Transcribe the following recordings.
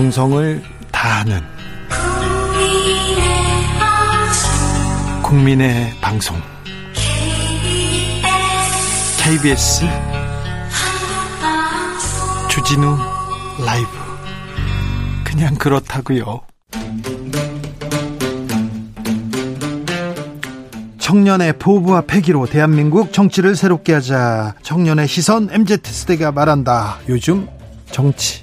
정성을 다하는 국민의 방송 KBS 주진우 라이브. 그냥 그렇다고요. 청년의 포부와 패기로 대한민국 정치를 새롭게 하자. 청년의 시선 MZ세대가 말한다. 요즘 정치.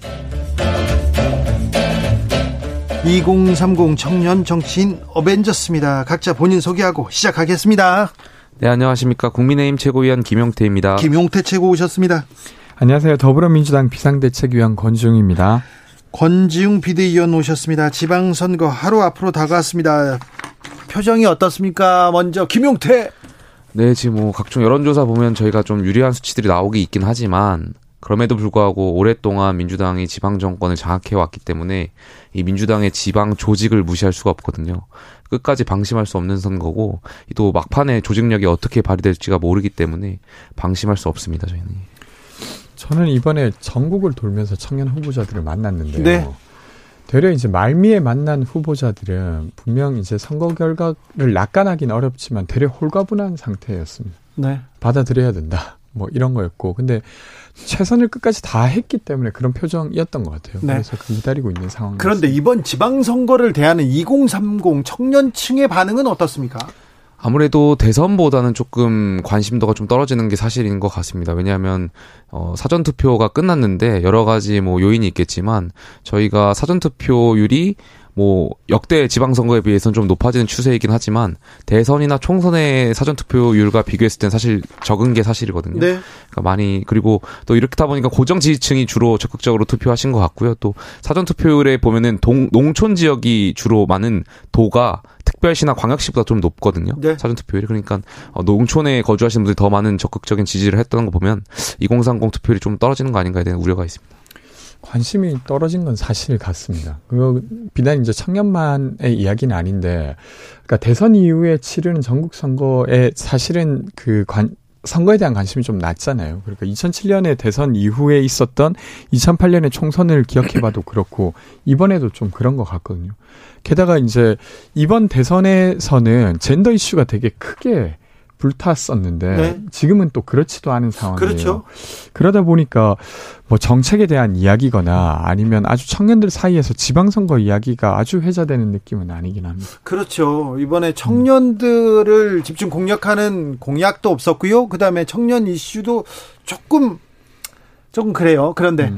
2030 청년 정치인 어벤져스입니다. 각자 본인 소개하고 시작하겠습니다. 네, 안녕하십니까. 국민의힘 최고위원 김용태입니다. 김용태 최고 오셨습니다. 안녕하세요. 더불어민주당 비상대책위원 권지웅입니다. 권지웅 비대위원 오셨습니다. 지방선거 하루 앞으로 다가왔습니다. 표정이 어떻습니까? 먼저 김용태. 네, 지금 뭐 각종 여론조사 보면 저희가 좀 유리한 수치들이 나오기 있긴 하지만 그럼에도 불구하고 오랫동안 민주당이 지방정권을 장악해왔기 때문에 이 민주당의 지방 조직을 무시할 수가 없거든요. 끝까지 방심할 수 없는 선거고 또 막판에 조직력이 어떻게 발휘될지가 모르기 때문에 방심할 수 없습니다. 저는 이번에 전국을 돌면서 청년 후보자들을 만났는데요. 네. 되려 이제 말미에 만난 후보자들은 분명 이제 선거 결과를 낙관하긴 어렵지만 되려 홀가분한 상태였습니다. 네. 받아들여야 된다. 뭐 이런 거였고, 근데 최선을 끝까지 다 했기 때문에 그런 표정이었던 것 같아요. 네. 그래서 기다리고 있는 상황. 그런데 이번 지방선거를 대하는 2030 청년층의 반응은 어떻습니까? 아무래도 대선보다는 조금 관심도가 좀 떨어지는 게 사실인 것 같습니다. 왜냐하면 사전투표가 끝났는데 여러 가지 뭐 요인이 있겠지만 저희가 사전투표율이 뭐 역대 지방선거에 비해서는 좀 높아지는 추세이긴 하지만 대선이나 총선의 사전투표율과 비교했을 땐 사실 적은 게 사실이거든요. 네. 그러니까 많이, 그리고 또 이렇다 보니까 고정 지지층이 주로 적극적으로 투표하신 것 같고요. 또 사전투표율에 보면은 농촌 지역이 주로 많은 도가 특별시나 광역시보다 좀 높거든요. 네. 사전투표율이. 그러니까 농촌에 거주하시는 분들이 더 많은 적극적인 지지를 했던 거 보면 2030 투표율이 좀 떨어지는 거 아닌가에 대한 우려가 있습니다. 관심이 떨어진 건 사실 같습니다. 그거 비단 이제 청년만의 이야기는 아닌데, 그러니까 대선 이후에 치르는 전국 선거에 사실은 선거에 대한 관심이 좀 낮잖아요. 그러니까 2007년에 대선 이후에 있었던 2008년의 총선을 기억해봐도 그렇고 이번에도 좀 그런 것 같거든요. 게다가 이제 이번 대선에서는 젠더 이슈가 되게 크게 불탔었는데 네. 지금은 또 그렇지도 않은 상황이에요. 그렇죠. 그러다 보니까 뭐 정책에 대한 이야기거나 아니면 아주 청년들 사이에서 지방선거 이야기가 아주 회자되는 느낌은 아니긴 합니다. 그렇죠. 이번에 청년들을 집중 공략하는 공약도 없었고요. 그다음에 청년 이슈도 조금 그래요. 그런데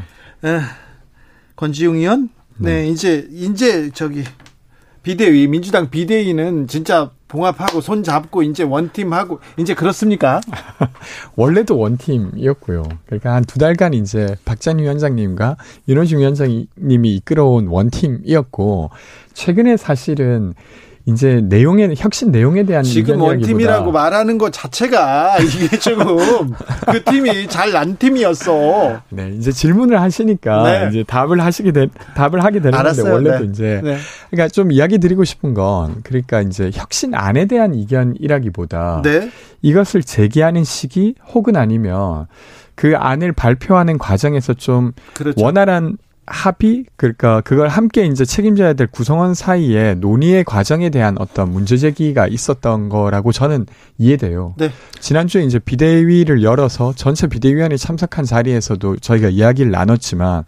권지웅 의원, 네, 이제 저기 비대위, 민주당 비대위는 진짜 봉합하고 손 잡고 이제 원팀하고 이제 그렇습니까? 원래도 원팀이었고요. 그러니까 한 두 달간 이제 박찬희 위원장님과 윤호중 위원장님이 이끌어온 원팀이었고 최근에 사실은 이제 혁신 내용에 대한 지금 원팀이라고 말하는 것 자체가 이게 조금 그 팀이 잘 난 팀이었어. 네, 이제 질문을 하시니까 네. 이제 답을 하게 되는 건데 원래도 네. 이제 네. 그러니까 좀 이야기 드리고 싶은 건 그러니까 이제 혁신안에 대한 이견이라기보다 네. 이것을 제기하는 시기 혹은 아니면 그 안을 발표하는 과정에서 좀 그렇죠. 원활한 합의? 그러니까 그걸 함께 이제 책임져야 될 구성원 사이에 논의의 과정에 대한 어떤 문제 제기가 있었던 거라고 저는 이해돼요. 네. 지난주에 이제 비대위를 열어서 전체 비대위원이 참석한 자리에서도 저희가 이야기를 나눴지만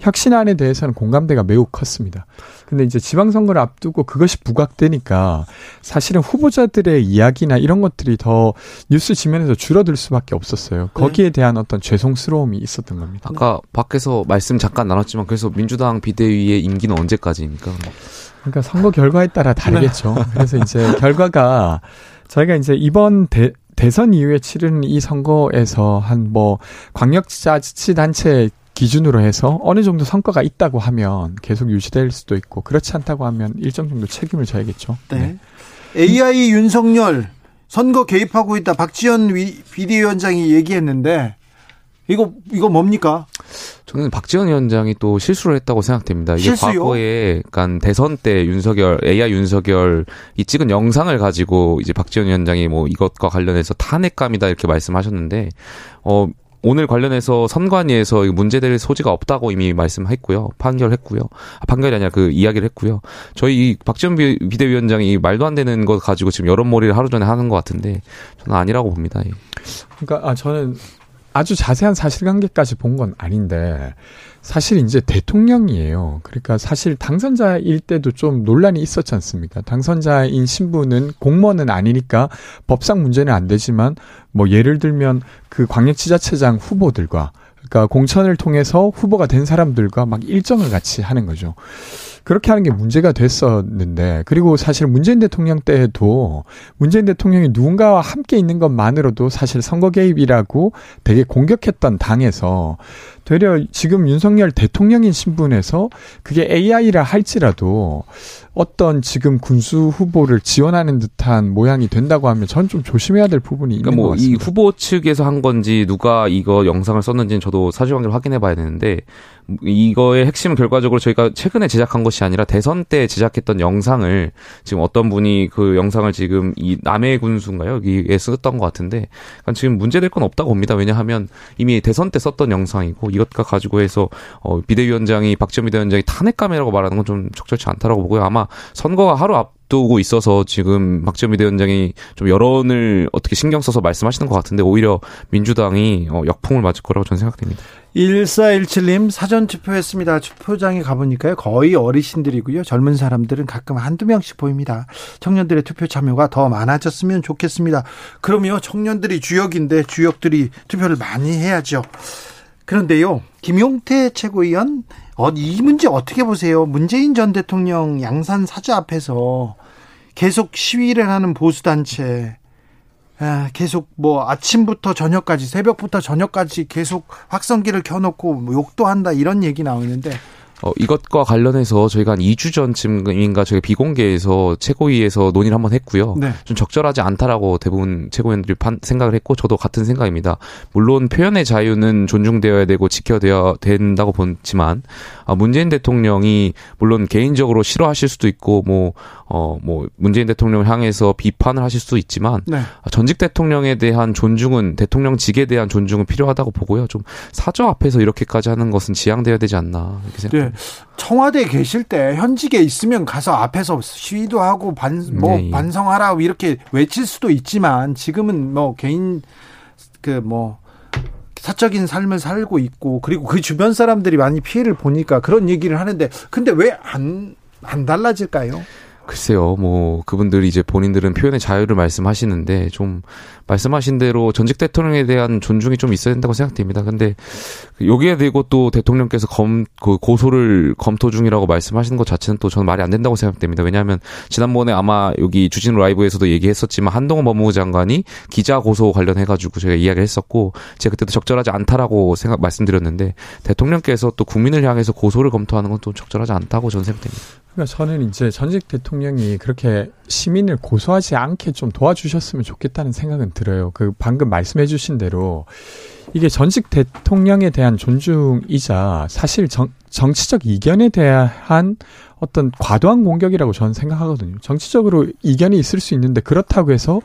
혁신안에 대해서는 공감대가 매우 컸습니다. 근데 이제 지방선거를 앞두고 그것이 부각되니까 사실은 후보자들의 이야기나 이런 것들이 더 뉴스 지면에서 줄어들 수밖에 없었어요. 거기에 대한 어떤 죄송스러움이 있었던 겁니다. 아까 밖에서 말씀 잠깐 나눴지만 그래서 민주당 비대위의 임기는 언제까지입니까? 그러니까 선거 결과에 따라 다르겠죠. 그래서 이제 결과가 저희가 이제 이번 대선 이후에 치르는 이 선거에서 한 뭐 광역자치단체 기준으로 해서 어느 정도 성과가 있다고 하면 계속 유지될 수도 있고 그렇지 않다고 하면 일정 정도 책임을 져야겠죠. 네. 네. AI 윤석열 선거 개입하고 있다. 박지원 비대위원장이 얘기했는데 이거 뭡니까? 저는 박지원 위원장이 또 실수를 했다고 생각됩니다. 이게 실수요? 과거에 그러니까 대선 때 AI 윤석열이 찍은 영상을 가지고 이제 박지원 위원장이 뭐 이것과 관련해서 탄핵감이다 이렇게 말씀하셨는데 오늘 관련해서 선관위에서 문제될 소지가 없다고 이미 말씀했고요. 판결이 아니라 그 이야기를 했고요. 저희 이 박지원 비대위원장이 이 말도 안 되는 것 가지고 지금 여론몰이를 하루 전에 하는 것 같은데 저는 아니라고 봅니다. 그러니까 저는 아주 자세한 사실관계까지 본 건 아닌데 사실 이제 대통령이에요. 그러니까 사실 당선자일 때도 좀 논란이 있었지 않습니까? 당선자인 신분은 공무원은 아니니까 법상 문제는 안 되지만 뭐 예를 들면 그 광역지자체장 후보들과 그러니까 공천을 통해서 후보가 된 사람들과 막 일정을 같이 하는 거죠. 그렇게 하는 게 문제가 됐었는데, 그리고 사실 문재인 대통령 때에도 문재인 대통령이 누군가와 함께 있는 것만으로도 사실 선거 개입이라고 되게 공격했던 당에서 되려 지금 윤석열 대통령인 신분에서 그게 AI라 할지라도 어떤 지금 군수 후보를 지원하는 듯한 모양이 된다고 하면 전 좀 조심해야 될 부분이 그러니까 있는 것 같습니다. 이 후보 측에서 한 건지 누가 이거 영상을 썼는지는 저도 사실관계를 확인해 봐야 되는데 이거의 핵심은 결과적으로 저희가 최근에 제작한 것이 아니라 대선 때 제작했던 영상을 지금 어떤 분이 그 영상을 지금 이 남해 군수인가요? 여기에 썼던 것 같은데 그러니까 지금 문제될 건 없다고 봅니다. 왜냐하면 이미 대선 때 썼던 영상이고 이것과 가지고 해서 비대위원장이 박지원 비대위원장이 탄핵감이라고 말하는 건 좀 적절치 않다라고 보고요. 아마 선거가 하루 앞두고 있어서 지금 박지원 비대위원장이 좀 여론을 어떻게 신경 써서 말씀하시는 것 같은데 오히려 민주당이 역풍을 맞을 거라고 저는 생각됩니다. 1417님 사전 투표했습니다. 투표장에 가보니까요 거의 어르신들이고요 젊은 사람들은 가끔 한두 명씩 보입니다. 청년들의 투표 참여가 더 많아졌으면 좋겠습니다. 그럼요 청년들이 주역인데 주역들이 투표를 많이 해야죠. 그런데요 김용태 최고위원 이 문제 어떻게 보세요? 문재인 전 대통령 양산 사저 앞에서 계속 시위를 하는 보수단체 계속 뭐 아침부터 저녁까지 새벽부터 저녁까지 계속 확성기를 켜놓고 욕도 한다 이런 얘기 나오는데 이것과 관련해서 저희가 한 2주 전쯤인가 저희 비공개에서 최고위에서 논의를 한번 했고요. 네. 좀 적절하지 않다라고 대부분 최고위원들이 생각을 했고 저도 같은 생각입니다. 물론 표현의 자유는 존중되어야 되고 지켜야 된다고 보지만 문재인 대통령이 물론 개인적으로 싫어하실 수도 있고 문재인 대통령을 향해서 비판을 하실 수도 있지만 네. 전직 대통령에 대한 존중은 대통령직에 대한 존중은 필요하다고 보고요. 좀 사저 앞에서 이렇게까지 하는 것은 지양되어야 되지 않나 이렇게 생각합니다. 네. 청와대에 계실 때 현직에 있으면 가서 앞에서 시위도 하고 반성하라 이렇게 외칠 수도 있지만 지금은 개인 사적인 삶을 살고 있고 그리고 그 주변 사람들이 많이 피해를 보니까 그런 얘기를 하는데 근데 왜 안 달라질까요? 글쎄요, 그분들이 이제 본인들은 표현의 자유를 말씀하시는데, 좀, 말씀하신 대로 전직 대통령에 대한 존중이 좀 있어야 된다고 생각됩니다. 근데, 여기에 대고 또 대통령께서 고소를 검토 중이라고 말씀하시는 것 자체는 또 저는 말이 안 된다고 생각됩니다. 왜냐하면, 지난번에 아마 여기 주진우 라이브에서도 얘기했었지만, 한동훈 법무부 장관이 기자 고소 관련해가지고 제가 이야기를 했었고, 제가 그때도 적절하지 않다라고 말씀드렸는데, 대통령께서 또 국민을 향해서 고소를 검토하는 건 또 적절하지 않다고 저는 생각됩니다. 그러니까 저는 이제 전직 대통령이 그렇게 시민을 고소하지 않게 좀 도와주셨으면 좋겠다는 생각은 들어요. 그 방금 말씀해 주신 대로 이게 전직 대통령에 대한 존중이자 사실 정치적 이견에 대한 어떤 과도한 공격이라고 저는 생각하거든요. 정치적으로 이견이 있을 수 있는데 그렇다고 해서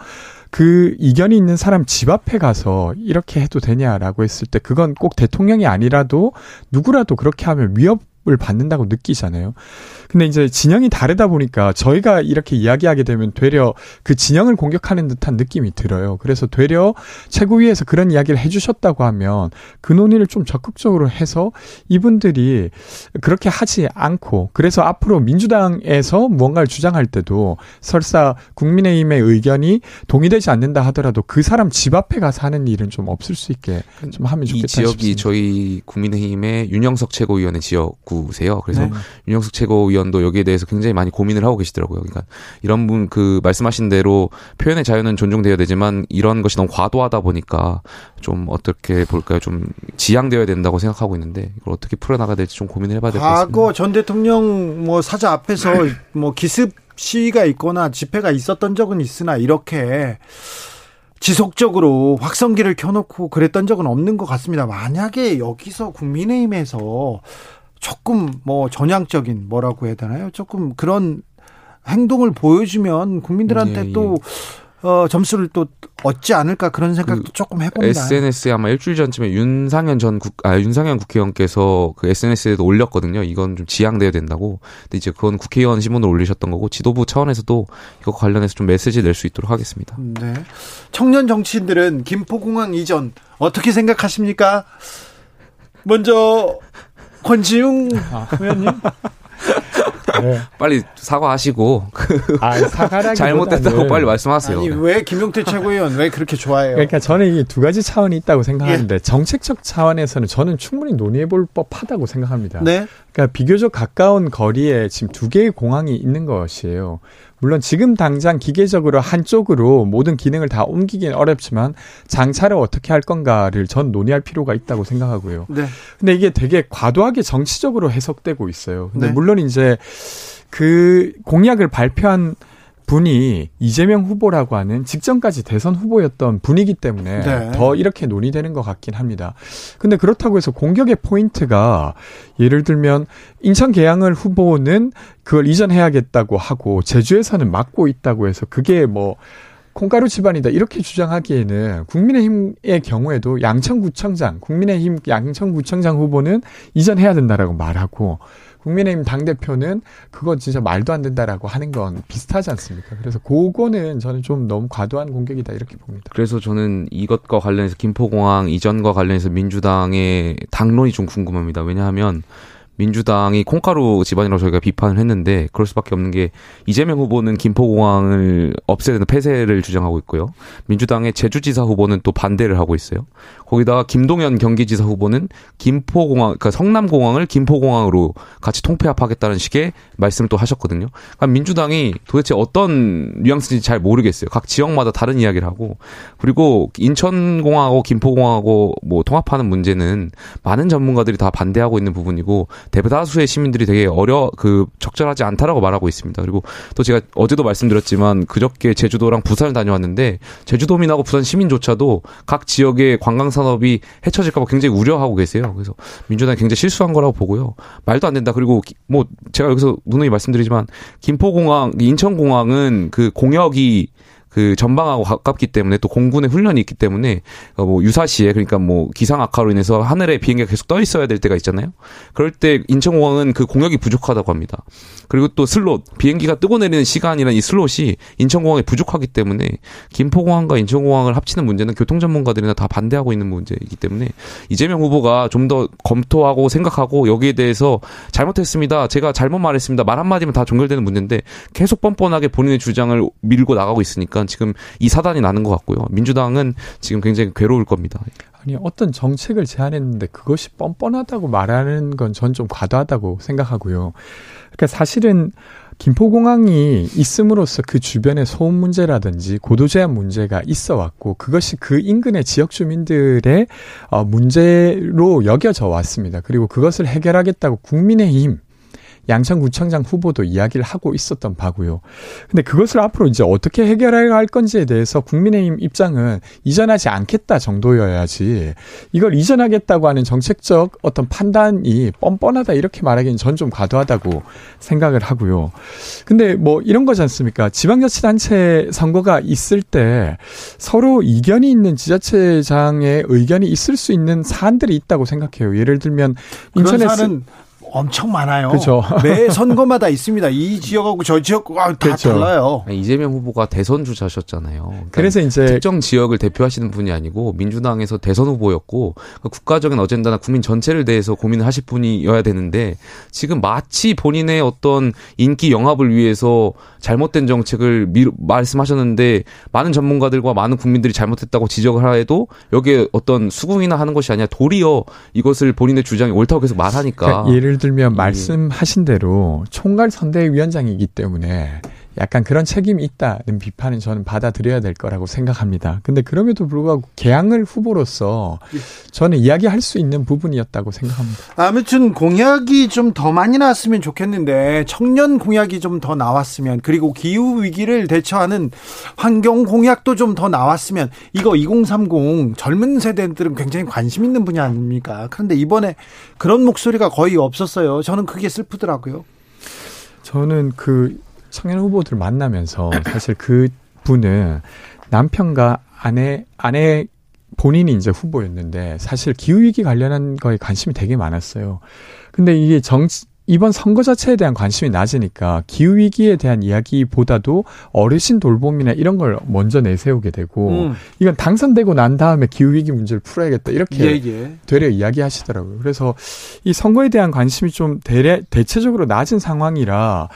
그 이견이 있는 사람 집 앞에 가서 이렇게 해도 되냐라고 했을 때 그건 꼭 대통령이 아니라도 누구라도 그렇게 하면 위협을 받는다고 느끼잖아요. 근데 이제 진영이 다르다 보니까 저희가 이렇게 이야기하게 되면 되려 그 진영을 공격하는 듯한 느낌이 들어요. 그래서 되려 최고위에서 그런 이야기를 해주셨다고 하면 그 논의를 좀 적극적으로 해서 이분들이 그렇게 하지 않고 그래서 앞으로 민주당에서 무언가를 주장할 때도 설사 국민의힘의 의견이 동의되지 않는다 하더라도 그 사람 집 앞에 가서 하는 일은 좀 없을 수 있게 좀 하면 좋겠다 싶습니다. 이 지역이 저희 국민의힘의 윤영석 최고위원의 지역구세요. 그래서 네. 윤영석 최고위원도 여기에 대해서 굉장히 많이 고민을 하고 계시더라고요. 그러니까 이런 분 말씀하신 대로 표현의 자유는 존중되어야 되지만 이런 것이 너무 과도하다 보니까 좀 어떻게 볼까요? 좀 지양되어야 된다고 생각하고 있는데 이걸 어떻게 풀어나가야 될지 좀 고민을 해봐야 될 것 같습니다. 과거 전 대통령 사자 앞에서 기습 시위가 있거나 집회가 있었던 적은 있으나 이렇게 지속적으로 확성기를 켜놓고 그랬던 적은 없는 것 같습니다. 만약에 여기서 국민의힘에서 조금 전향적인 뭐라고 해야 되나요? 조금 그런 행동을 보여주면 국민들한테 또 점수를 또 얻지 않을까 그런 생각도 조금 해봅니다. SNS에 아마 일주일 전쯤에 윤상현 국회의원께서 그 SNS에도 올렸거든요. 이건 좀 지양돼야 된다고. 근데 이제 그건 국회의원 신문을 올리셨던 거고 지도부 차원에서도 이거 관련해서 좀 메시지 낼 수 있도록 하겠습니다. 네. 청년 정치인들은 김포공항 이전 어떻게 생각하십니까? 먼저 권지웅 의원님. 네. 빨리 사과하시고 잘못됐다고 빨리 말씀하세요. 아니, 왜 김용태 최고위원 왜 그렇게 좋아해요? 그러니까 저는 이게 두 가지 차원이 있다고 생각하는데, 예. 정책적 차원에서는 저는 충분히 논의해볼 법하다고 생각합니다. 네? 그러니까 비교적 가까운 거리에 지금 두 개의 공항이 있는 것이에요. 물론 지금 당장 기계적으로 한쪽으로 모든 기능을 다 옮기긴 어렵지만 장차를 어떻게 할 건가를 전 논의할 필요가 있다고 생각하고요. 네. 근데 이게 되게 과도하게 정치적으로 해석되고 있어요. 근데 네. 물론 이제 그 공약을 발표한 분이 이재명 후보라고 하는 직전까지 대선 후보였던 분이기 때문에 네. 더 이렇게 논의되는 것 같긴 합니다. 근데 그렇다고 해서 공격의 포인트가 예를 들면 인천 계양을 후보는 그걸 이전해야겠다고 하고 제주에서는 막고 있다고 해서 그게 뭐 콩가루 집안이다 이렇게 주장하기에는 국민의힘의 경우에도 국민의힘 양천구청장 후보는 이전해야 된다라고 말하고 국민의힘 당대표는 그건 진짜 말도 안 된다라고 하는 건 비슷하지 않습니까? 그래서 그거는 저는 좀 너무 과도한 공격이다 이렇게 봅니다. 그래서 저는 이것과 관련해서 김포공항 이전과 관련해서 민주당의 당론이 좀 궁금합니다. 왜냐하면 민주당이 콩가루 집안이라고 저희가 비판을 했는데 그럴 수밖에 없는 게 이재명 후보는 김포공항을 없애야 되는 폐쇄를 주장하고 있고요. 민주당의 제주지사 후보는 또 반대를 하고 있어요. 거기다가 김동연 경기지사 후보는 김포공항, 그러니까 성남공항을 김포공항으로 같이 통폐합하겠다는 식의 말씀을 또 하셨거든요. 그러니까 민주당이 도대체 어떤 뉘앙스인지 잘 모르겠어요. 각 지역마다 다른 이야기를 하고, 그리고 인천공항하고 김포공항하고 뭐 통합하는 문제는 많은 전문가들이 다 반대하고 있는 부분이고 대다수의 시민들이 되게 적절하지 않다라고 말하고 있습니다. 그리고 또 제가 어제도 말씀드렸지만 그저께 제주도랑 부산을 다녀왔는데 제주도민하고 부산 시민조차도 각 지역의 관광산업이 해쳐질까봐 굉장히 우려하고 계세요. 그래서 민주당이 굉장히 실수한 거라고 보고요. 말도 안 된다. 그리고 뭐 제가 여기서 누누이 말씀드리지만 김포공항, 인천공항은 그 공역이 그 전방하고 가깝기 때문에 또 공군의 훈련이 있기 때문에 뭐 유사시에 그러니까 뭐 기상 악화로 인해서 하늘에 비행기가 계속 떠 있어야 될 때가 있잖아요. 그럴 때 인천공항은 그 공역이 부족하다고 합니다. 그리고 또 슬롯, 비행기가 뜨고 내리는 시간이란 이 슬롯이 인천공항에 부족하기 때문에 김포공항과 인천공항을 합치는 문제는 교통 전문가들이나 다 반대하고 있는 문제이기 때문에 이재명 후보가 좀 더 검토하고 생각하고 여기에 대해서 잘못했습니다. 제가 잘못 말했습니다. 말 한마디면 다 종결되는 문제인데 계속 뻔뻔하게 본인의 주장을 밀고 나가고 있으니까 지금 이 사단이 나는 것 같고요. 민주당은 지금 굉장히 괴로울 겁니다. 아니, 어떤 정책을 제안했는데 그것이 뻔뻔하다고 말하는 건 전 좀 과도하다고 생각하고요. 그러니까 사실은 김포공항이 있음으로써 그 주변의 소음 문제라든지 고도제한 문제가 있어 왔고 그것이 그 인근의 지역 주민들의 문제로 여겨져 왔습니다. 그리고 그것을 해결하겠다고 국민의힘 양천구청장 후보도 이야기를 하고 있었던 바고요. 근데 그것을 앞으로 이제 어떻게 해결해야 할 건지에 대해서 국민의힘 입장은 이전하지 않겠다 정도여야지 이걸 이전하겠다고 하는 정책적 어떤 판단이 뻔뻔하다 이렇게 말하기는 전 좀 과도하다고 생각을 하고요. 근데 뭐 이런 거지 않습니까? 지방자치단체 선거가 있을 때 서로 이견이 있는 지자체장의 의견이 있을 수 있는 사안들이 있다고 생각해요. 예를 들면 인천에서 엄청 많아요. 그렇죠. 매 선거마다 있습니다. 이 지역하고 저 지역하고 다 그렇죠. 달라요. 이재명 후보가 대선 주자셨잖아요. 그러니까 그래서 이제 특정 지역을 대표하시는 분이 아니고 민주당에서 대선 후보였고 국가적인 어젠다나 국민 전체를 대해서 고민을 하실 분이어야 되는데 지금 마치 본인의 어떤 인기 영합을 위해서 잘못된 정책을 말씀하셨는데 많은 전문가들과 많은 국민들이 잘못했다고 지적을 해도 여기에 어떤 수긍이나 하는 것이 아니라 도리어 이것을 본인의 주장이 옳다고 계속 말하니까 그러니까 예를 들면 말씀하신 대로 총괄선대위원장이기 때문에 약간 그런 책임이 있다는 비판은 저는 받아들여야 될 거라고 생각합니다. 근데 그럼에도 불구하고 계양을 후보로서 저는 이야기할 수 있는 부분이었다고 생각합니다. 아무튼 공약이 좀 더 많이 나왔으면 좋겠는데 청년 공약이 좀 더 나왔으면 그리고 기후위기를 대처하는 환경 공약도 좀 더 나왔으면 이거 2030 젊은 세대들은 굉장히 관심 있는 분야 아닙니까? 그런데 이번에 그런 목소리가 거의 없었어요. 저는 그게 슬프더라고요. 저는 청년 후보들 만나면서 사실 그분은 남편과 아내 본인이 이제 후보였는데 사실 기후위기 관련한 거에 관심이 되게 많았어요. 근데 이게 이번 선거 자체에 대한 관심이 낮으니까 기후위기에 대한 이야기보다도 어르신 돌봄이나 이런 걸 먼저 내세우게 되고 이건 당선되고 난 다음에 기후위기 문제를 풀어야겠다 이렇게 되려 이야기하시더라고요. 그래서 이 선거에 대한 관심이 좀 대체적으로 낮은 상황이라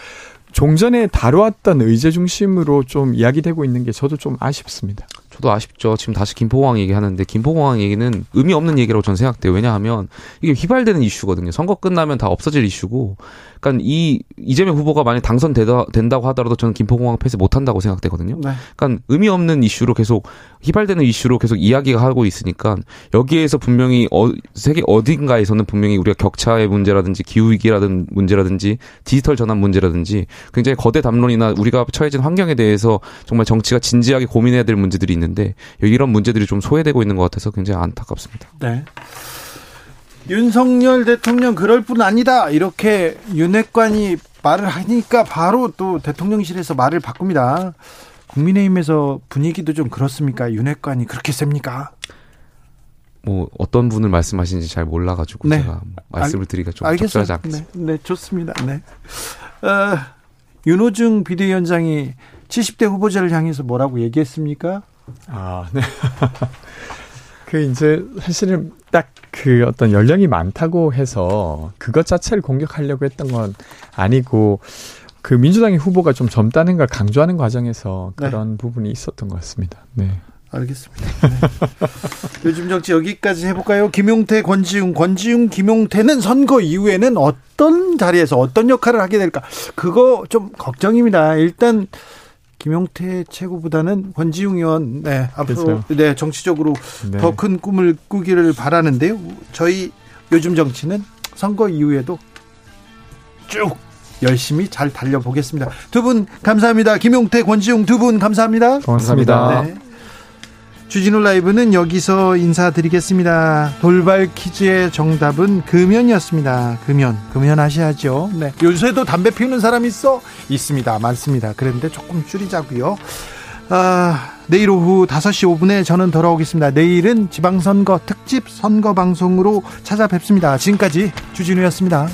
종전에 다루었던 의제 중심으로 좀 이야기되고 있는 게 저도 좀 아쉽습니다. 저도 아쉽죠. 지금 다시 김포공항 얘기하는데 김포공항 얘기는 의미 없는 얘기라고 저는 생각돼요. 왜냐하면 이게 휘발되는 이슈거든요. 선거 끝나면 다 없어질 이슈고, 그러니까 이재명 후보가 만약 당선된다고 하더라도 저는 김포공항 폐쇄 못한다고 생각되거든요. 네. 그러니까 의미 없는 이슈로 계속 휘발되는 이슈로 계속 이야기하고 있으니까 여기에서 분명히 세계 어딘가에서는 분명히 우리가 격차의 문제라든지 기후위기라든지 문제라든지 디지털 전환 문제라든지 굉장히 거대 담론이나 우리가 처해진 환경에 대해서 정말 정치가 진지하게 고민해야 될 문제들이 있는. 근데 이런 문제들이 좀 소외되고 있는 것 같아서 굉장히 안타깝습니다. 네. 윤석열 대통령 그럴 뿐 아니다. 이렇게 윤핵관이 말을 하니까 바로 또 대통령실에서 말을 바꿉니다. 국민의힘에서 분위기도 좀 그렇습니까? 윤핵관이 그렇게 셉니까? 뭐 어떤 분을 말씀하시는지 잘 몰라가지고 네. 제가 말씀을 드리기가 좀 적절하지 않겠습니다. 네, 네 좋습니다. 네. 윤호중 비대위원장이 70대 후보자를 향해서 뭐라고 얘기했습니까? 아, 네. 이제 사실은 딱 어떤 연령이 많다고 해서 그것 자체를 공격하려고 했던 건 아니고 민주당의 후보가 좀 젊다는 걸 강조하는 과정에서 그런 네. 부분이 있었던 것 같습니다. 네. 알겠습니다. 네. 요즘 정치 여기까지 해볼까요? 김용태, 권지웅, 김용태는 선거 이후에는 어떤 자리에서 어떤 역할을 하게 될까? 그거 좀 걱정입니다. 일단 김용태 최고보다는 권지웅 의원, 네, 앞으로 네, 정치적으로 네. 더 큰 꿈을 꾸기를 바라는데요. 저희 요즘 정치는 선거 이후에도 쭉 열심히 잘 달려보겠습니다. 두 분 감사합니다. 김용태, 권지웅 두 분 감사합니다. 고맙습니다. 네. 주진우 라이브는 여기서 인사드리겠습니다. 돌발 퀴즈의 정답은 금연이었습니다. 금연하셔야죠. 네. 요새도 담배 피우는 사람 있습니다. 많습니다. 그런데 조금 줄이자고요. 내일 오후 5시 5분에 저는 돌아오겠습니다. 내일은 지방선거 특집 선거 방송으로 찾아뵙습니다. 지금까지 주진우였습니다.